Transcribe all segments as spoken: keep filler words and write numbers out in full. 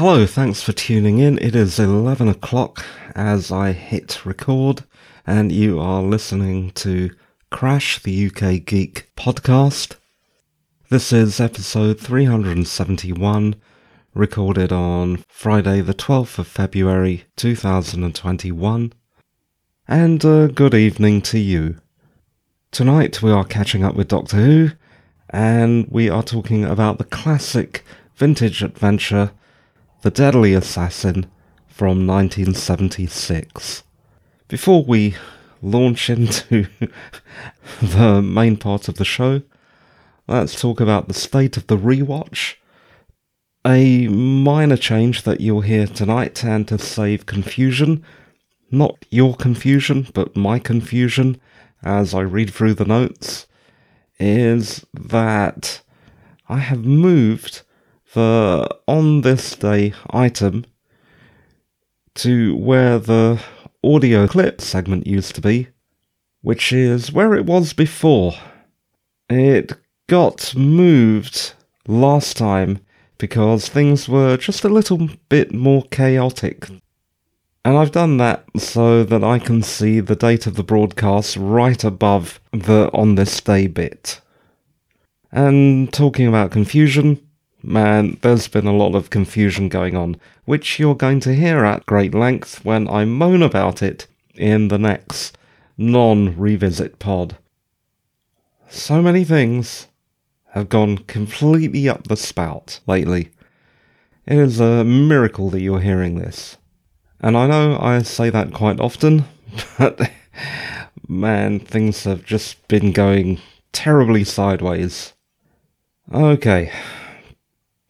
Hello, thanks for tuning in. It is eleven o'clock as I hit record, and you are listening to Crash, the U K Geek podcast. This is episode three hundred seventy-one, recorded on Friday the twelfth of February two thousand twenty-one, and uh, good evening to you. Tonight we are catching up with Doctor Who, and we are talking about the classic vintage adventure The Deadly Assassin from nineteen seventy-six. Before we launch into the main part of the show, let's talk about the state of the rewatch. A minor change that you'll hear tonight, and to save confusion, not your confusion, but my confusion as I read through the notes, is that I have moved the On This Day item to where the audio clip segment used to be, which is where it was before. It got moved last time because things were just a little bit more chaotic. And I've done that so that I can see the date of the broadcast right above the On This Day bit. And talking about confusion, man, there's been a lot of confusion going on, which you're going to hear at great length when I moan about it in the next non-revisit pod. So many things have gone completely up the spout lately. It is a miracle that you're hearing this. And I know I say that quite often, but man, things have just been going terribly sideways. Okay.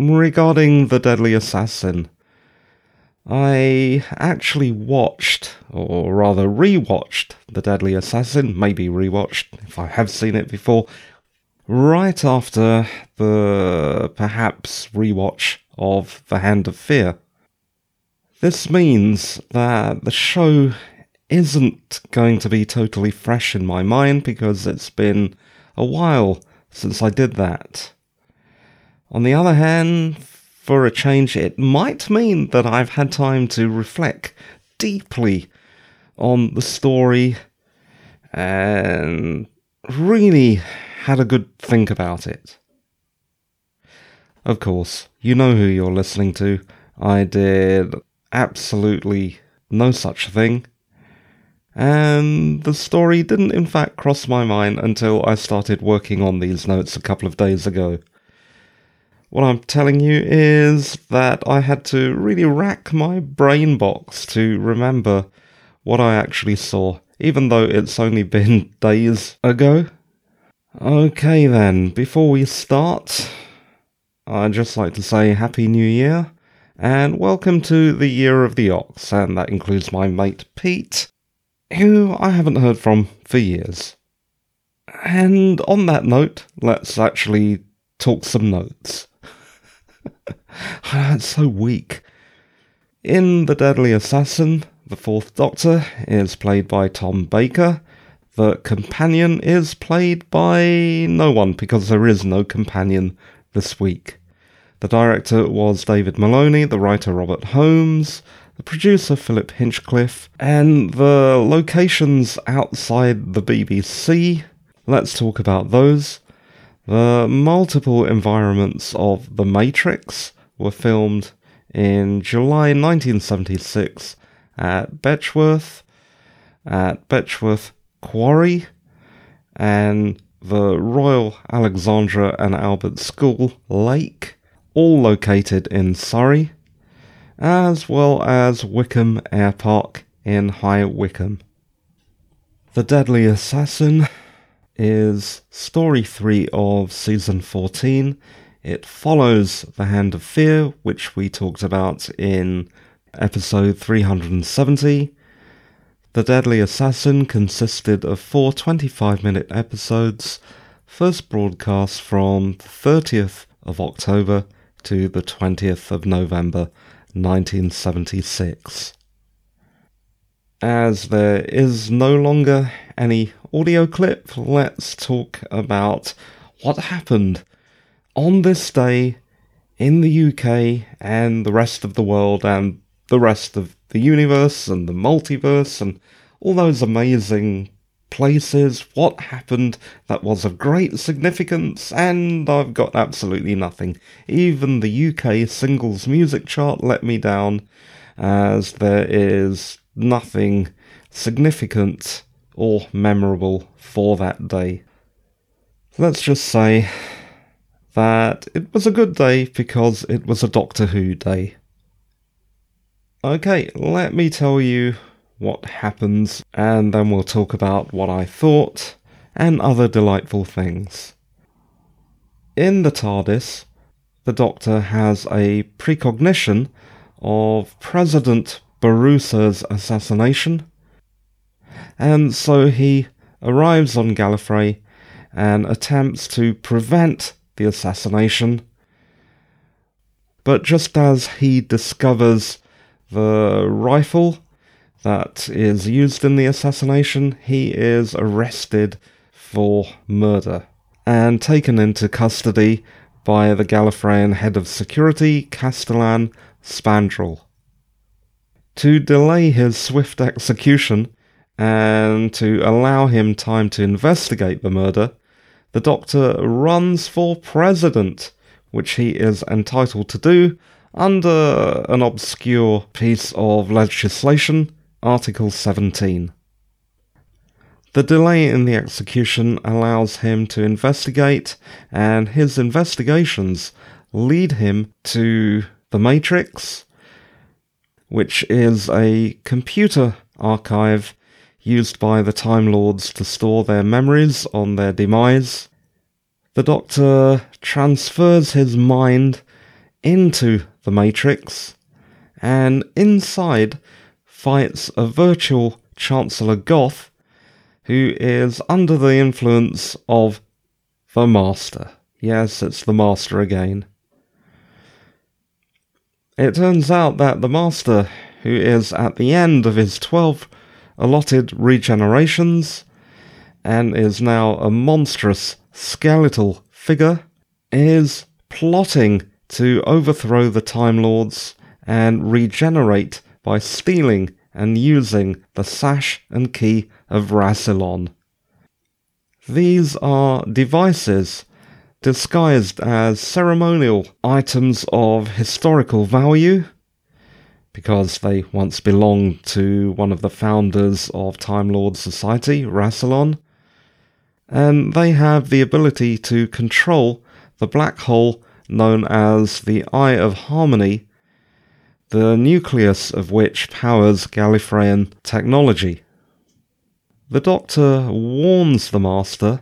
Regarding The Deadly Assassin, I actually watched, or rather rewatched, The Deadly Assassin, maybe rewatched if I have seen it before, right after the perhaps rewatch of The Hand of Fear. This means that the show isn't going to be totally fresh in my mind because it's been a while since I did that. On the other hand, for a change, it might mean that I've had time to reflect deeply on the story and really had a good think about it. Of course, you know who you're listening to. I did absolutely no such thing, and the story didn't in fact cross my mind until I started working on these notes a couple of days ago. What I'm telling you is that I had to really rack my brain box to remember what I actually saw, even though it's only been days ago. Okay then, before we start, I'd just like to say Happy New Year, and welcome to the Year of the Ox, and that includes my mate Pete, who I haven't heard from for years. And on that note, let's actually talk some notes. It's so weak. In The Deadly Assassin, the Fourth Doctor is played by Tom Baker. The Companion is played by no one because there is no Companion this week. The director was David Maloney, the writer Robert Holmes, the producer Philip Hinchcliffe, and the locations outside the B B C. Let's talk about those. The multiple environments of The Matrix were filmed in July nineteen seventy-six at Betchworth, at Betchworth Quarry, and the Royal Alexandra and Albert School Lake, all located in Surrey, as well as Wycombe Air Park in High Wycombe. The Deadly Assassin is story three of season fourteen. It follows The Hand of Fear, which we talked about in episode three hundred seventy. The Deadly Assassin consisted of four twenty-five minute episodes, first broadcast from the thirtieth of October to the twentieth of November nineteen seventy-six. As there is no longer any audio clip, let's talk about what happened on this day in the U K and the rest of the world and the rest of the universe and the multiverse and all those amazing places, what happened that was of great significance, and I've got absolutely nothing. Even the U K singles music chart let me down, as there is nothing significant or memorable for that day. Let's just say that it was a good day because it was a Doctor Who day. Okay, let me tell you what happens, and then we'll talk about what I thought, and other delightful things. In the TARDIS, the Doctor has a precognition of President Borusa's assassination, and so he arrives on Gallifrey and attempts to prevent the assassination, but just as he discovers the rifle that is used in the assassination, he is arrested for murder and taken into custody by the Gallifreyan head of security, Castellan Spandrel. To delay his swift execution and to allow him time to investigate the murder, the Doctor runs for president, which he is entitled to do under an obscure piece of legislation, Article seventeen. The delay in the execution allows him to investigate, and his investigations lead him to the Matrix, which is a computer archive used by the Time Lords to store their memories on their demise. The Doctor transfers his mind into the Matrix, and inside fights a virtual Chancellor Goth, who is under the influence of the Master. Yes, it's the Master again. It turns out that the Master, who is at the end of his twelve allotted regenerations, and is now a monstrous skeletal figure, is plotting to overthrow the Time Lords and regenerate by stealing and using the sash and key of Rassilon. These are devices disguised as ceremonial items of historical value, because they once belonged to one of the founders of Time Lord Society, Rassilon, and they have the ability to control the black hole known as the Eye of Harmony, the nucleus of which powers Gallifreyan technology. The Doctor warns the Master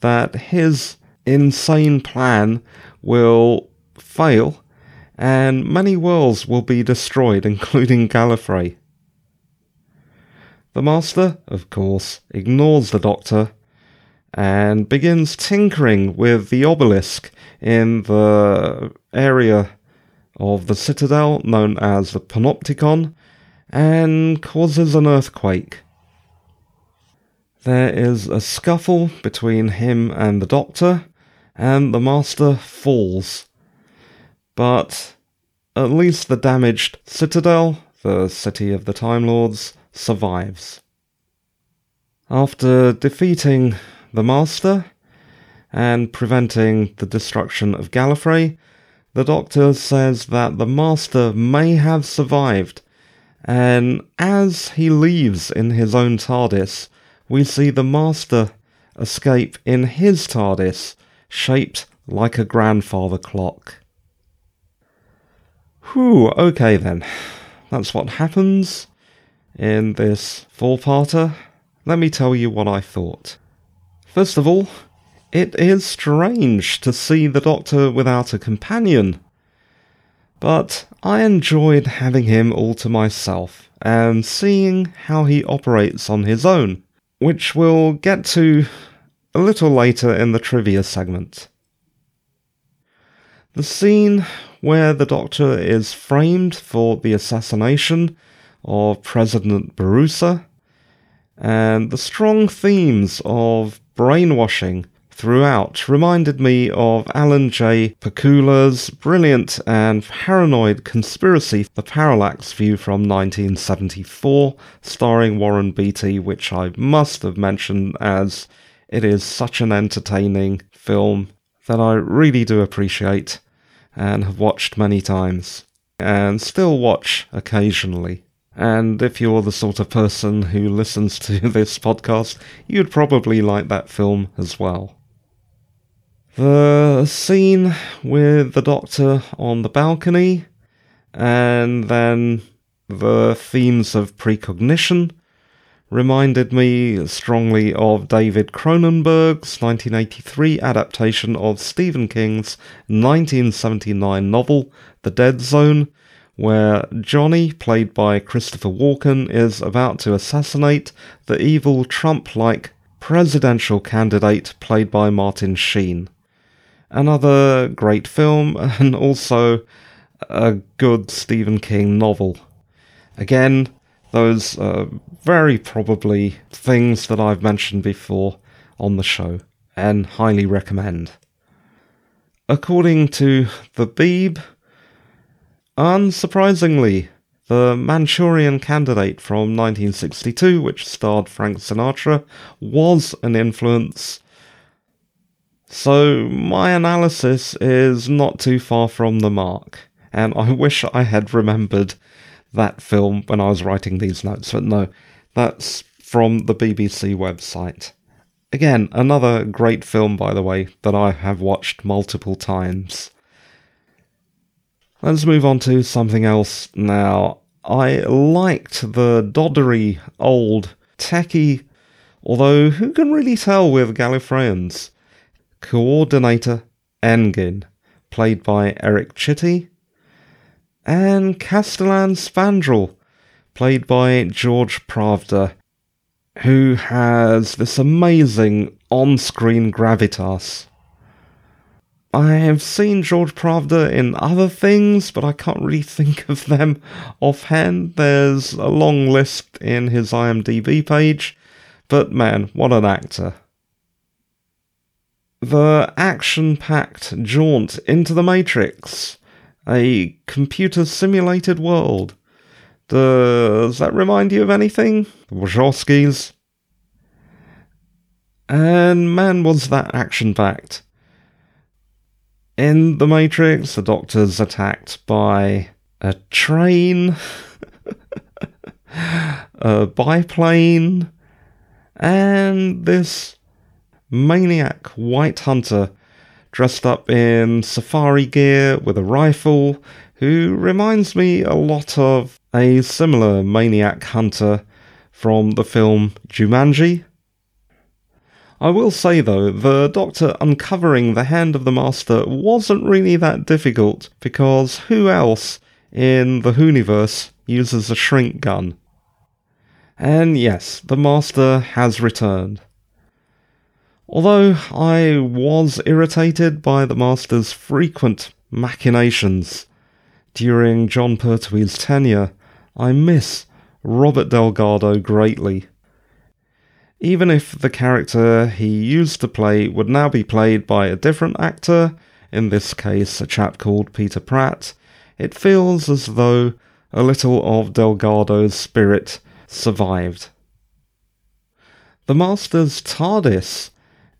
that his insane plan will fail and many worlds will be destroyed, including Gallifrey. The Master, of course, ignores the Doctor and begins tinkering with the obelisk in the area of the Citadel known as the Panopticon, and causes an earthquake. There is a scuffle between him and the Doctor, and the Master falls. But at least the damaged Citadel, the city of the Time Lords, survives. After defeating the Master and preventing the destruction of Gallifrey, the Doctor says that the Master may have survived, and as he leaves in his own TARDIS, we see the Master escape in his TARDIS, shaped like a grandfather clock. Whew, okay then. That's what happens in this four-parter. Let me tell you what I thought. First of all, it is strange to see the Doctor without a companion, but I enjoyed having him all to myself and seeing how he operates on his own, which we'll get to a little later in the trivia segment. The scene where the Doctor is framed for the assassination of President Borusa and the strong themes of brainwashing throughout reminded me of Alan J. Pakula's brilliant and paranoid conspiracy The Parallax View from nineteen seventy-four, starring Warren Beatty, which I must have mentioned as it is such an entertaining film that I really do appreciate and have watched many times, and still watch occasionally. And if you're the sort of person who listens to this podcast, you'd probably like that film as well. The scene with the Doctor on the balcony, and then the themes of precognition, reminded me strongly of David Cronenberg's nineteen eighty-three adaptation of Stephen King's nineteen seventy-nine novel, The Dead Zone, where Johnny, played by Christopher Walken, is about to assassinate the evil Trump-like presidential candidate played by Martin Sheen. Another great film, and also a good Stephen King novel. Again, those are very probably things that I've mentioned before on the show, and highly recommend. According to The Beeb, unsurprisingly, The Manchurian Candidate from nineteen sixty-two, which starred Frank Sinatra, was an influence. So my analysis is not too far from the mark, and I wish I had remembered that film when I was writing these notes, but no, that's from the B B C website. Again, another great film, by the way, that I have watched multiple times. Let's move on to something else now. I liked the doddery, old, techie, although who can really tell with Gallifreyans, Coordinator Engin, played by Eric Chitty, and Castellan Spandrel, played by George Pravda, who has this amazing on-screen gravitas. I have seen George Pravda in other things, but I can't really think of them offhand. There's a long list in his IMDb page, but man, what an actor. The action-packed jaunt into the Matrix, a computer-simulated world. Does that remind you of anything? The Wachowskis? And man, was that action-packed. In The Matrix, the Doctor's attacked by a train, a biplane, and this maniac white hunter dressed up in safari gear with a rifle, who reminds me a lot of a similar maniac hunter from the film Jumanji. I will say, though, the Doctor uncovering the hand of the Master wasn't really that difficult, because who else in the Hooniverse uses a shrink gun? And yes, the Master has returned. Although I was irritated by the Master's frequent machinations during John Pertwee's tenure, I miss Robert Delgado greatly. Even if the character he used to play would now be played by a different actor, in this case a chap called Peter Pratt, it feels as though a little of Delgado's spirit survived. The Master's TARDIS,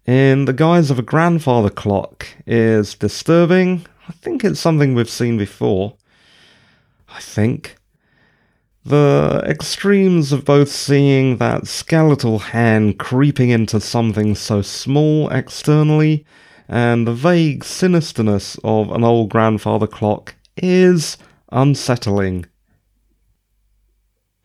in the guise of a grandfather clock, is disturbing. I think it's something we've seen before. I think. The extremes of both seeing that skeletal hand creeping into something so small externally, and the vague sinisterness of an old grandfather clock, is unsettling.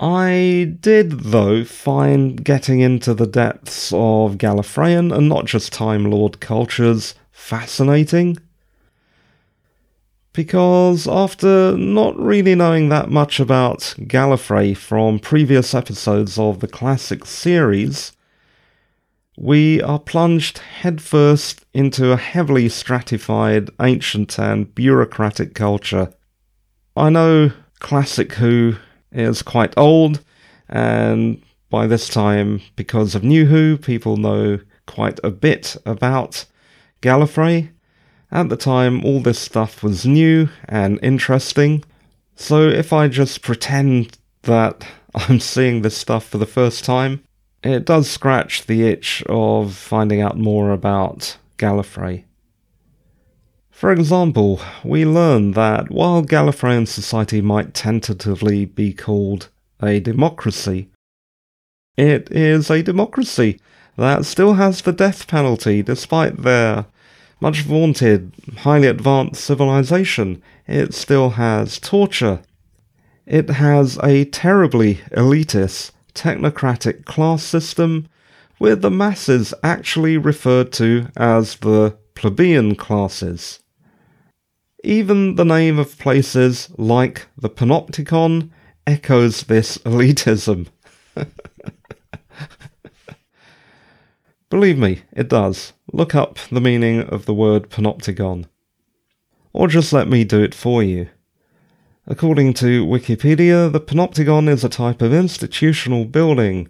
I did, though, find getting into the depths of Gallifreyan, and not just Time Lord cultures, fascinating. Because after not really knowing that much about Gallifrey from previous episodes of the classic series, we are plunged headfirst into a heavily stratified, ancient and bureaucratic culture. I know Classic Who is quite old, and by this time, because of New Who, people know quite a bit about Gallifrey. At the time, all this stuff was new and interesting, so if I just pretend that I'm seeing this stuff for the first time, it does scratch the itch of finding out more about Gallifrey. For example, we learn that while Gallifreyan society might tentatively be called a democracy, it is a democracy that still has the death penalty despite their much vaunted, highly advanced civilization. It still has torture. It has a terribly elitist, technocratic class system, with the masses actually referred to as the plebeian classes. Even the name of places like the Panopticon echoes this elitism. Believe me, it does. Look up the meaning of the word Panopticon. Or just let me do it for you. According to Wikipedia, the Panopticon is a type of institutional building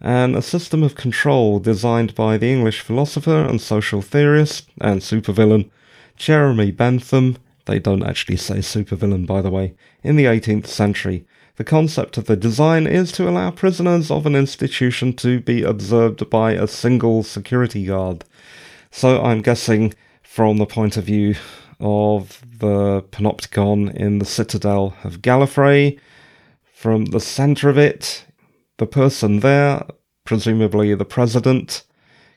and a system of control designed by the English philosopher and social theorist and supervillain Jeremy Bentham — they don't actually say supervillain, by the way — in the eighteenth century. The concept of the design is to allow prisoners of an institution to be observed by a single security guard. So I'm guessing from the point of view of the Panopticon in the Citadel of Gallifrey, from the centre of it, the person there, presumably the president,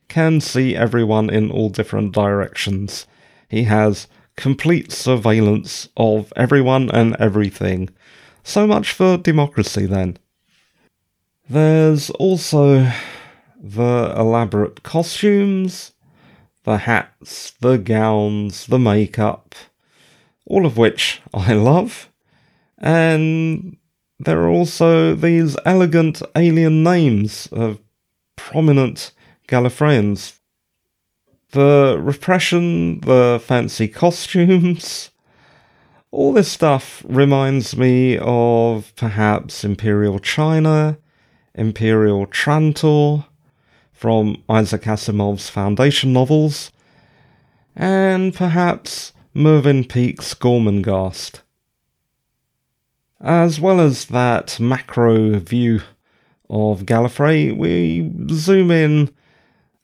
can see everyone in all different directions. He has complete surveillance of everyone and everything. So much for democracy, then. There's also the elaborate costumes, the hats, the gowns, the makeup, all of which I love. And there are also these elegant alien names of prominent Gallifreyans. The repression, the fancy costumes. All this stuff reminds me of perhaps Imperial China, Imperial Trantor from Isaac Asimov's Foundation novels, and perhaps Mervyn Peake's Gormenghast. As well as that macro view of Gallifrey, we zoom in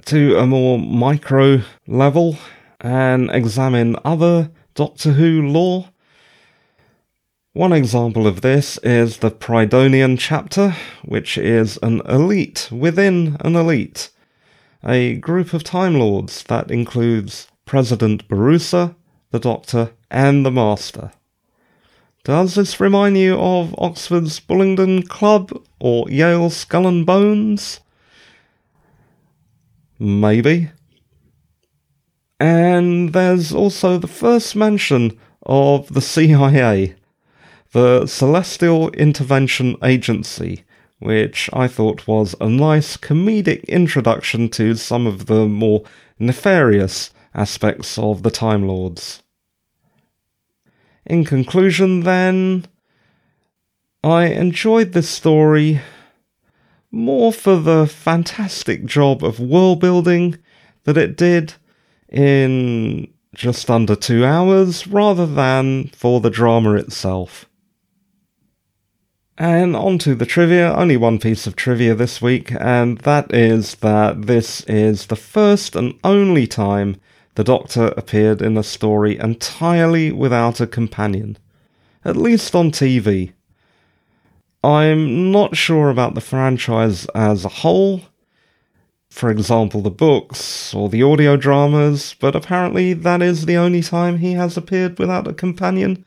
to a more micro level and examine other Doctor Who lore. One example of this is the Prydonian chapter, which is an elite within an elite, a group of Time Lords that includes President Borusa, the Doctor, and the Master. Does this remind you of Oxford's Bullingdon Club or Yale's Skull and Bones? Maybe. And there's also the first mention of the C I A, the Celestial Intervention Agency, which I thought was a nice comedic introduction to some of the more nefarious aspects of the Time Lords. In conclusion, then, I enjoyed this story more for the fantastic job of world building that it did in just under two hours, rather than for the drama itself. And on to the trivia. Only one piece of trivia this week, and that is that this is the first and only time the Doctor appeared in a story entirely without a companion, at least on T V. I'm not sure about the franchise as a whole, for example the books or the audio dramas, but apparently that is the only time he has appeared without a companion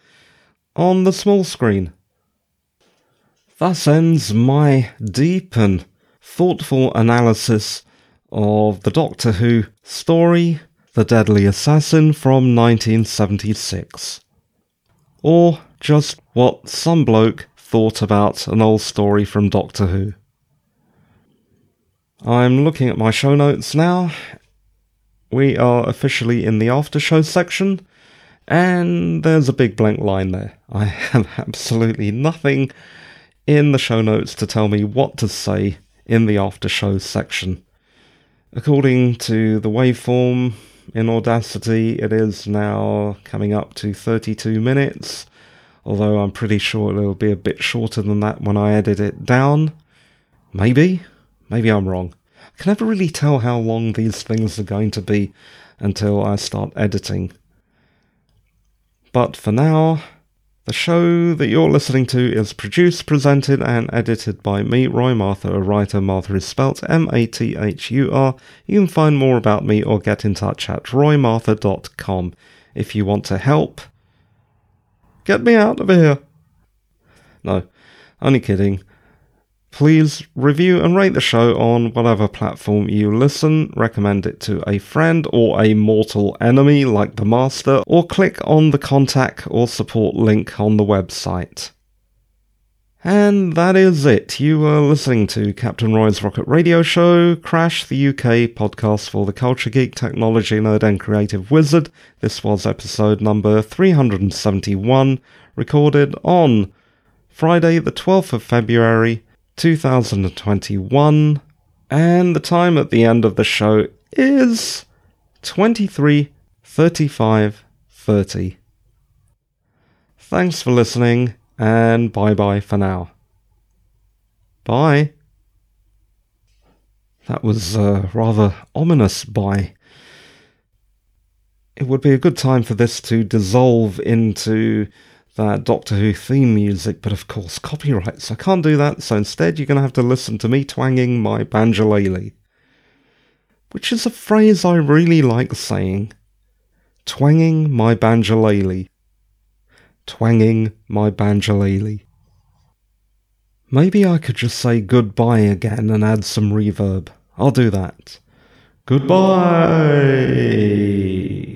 on the small screen. Thus ends my deep and thoughtful analysis of the Doctor Who story, The Deadly Assassin from nineteen seventy-six. Or just what some bloke thought about an old story from Doctor Who. I'm looking at my show notes now. We are officially in the after show section, and there's a big blank line there. I have absolutely nothing in the show notes to tell me what to say in the after show section. According to the waveform in Audacity, it is now coming up to thirty-two minutes, although I'm pretty sure it'll be a bit shorter than that when I edit it down. Maybe? Maybe I'm wrong. I can never really tell how long these things are going to be until I start editing. But for now, the show that you're listening to is produced, presented and edited by me, Roy Martha, a writer. Martha is spelt M A T H U R. You can find more about me or get in touch at roy martha dot com if you want to help. Get me out of here! No, only kidding. Please review and rate the show on whatever platform you listen, recommend it to a friend or a mortal enemy like the Master, or click on the contact or support link on the website. And that is it. You are listening to Captain Roy's Rocket Radio Show, Crash, the U K podcast for the culture geek, technology nerd and creative wizard. This was episode number three hundred seventy-one, recorded on Friday the twelfth of February, two thousand twenty-one, and the time at the end of the show is twenty-three thirty-five thirty. Thanks for listening, and bye-bye for now. Bye. That was a rather ominous bye. It would be a good time for this to dissolve into that Doctor Who theme music, but of course copyright, so I can't do that, so instead you're going to have to listen to me twanging my banjolele, which is a phrase I really like saying. Twanging my banjolele. Twanging my banjolele. Maybe I could just say goodbye again and add some reverb. I'll do that. Goodbye!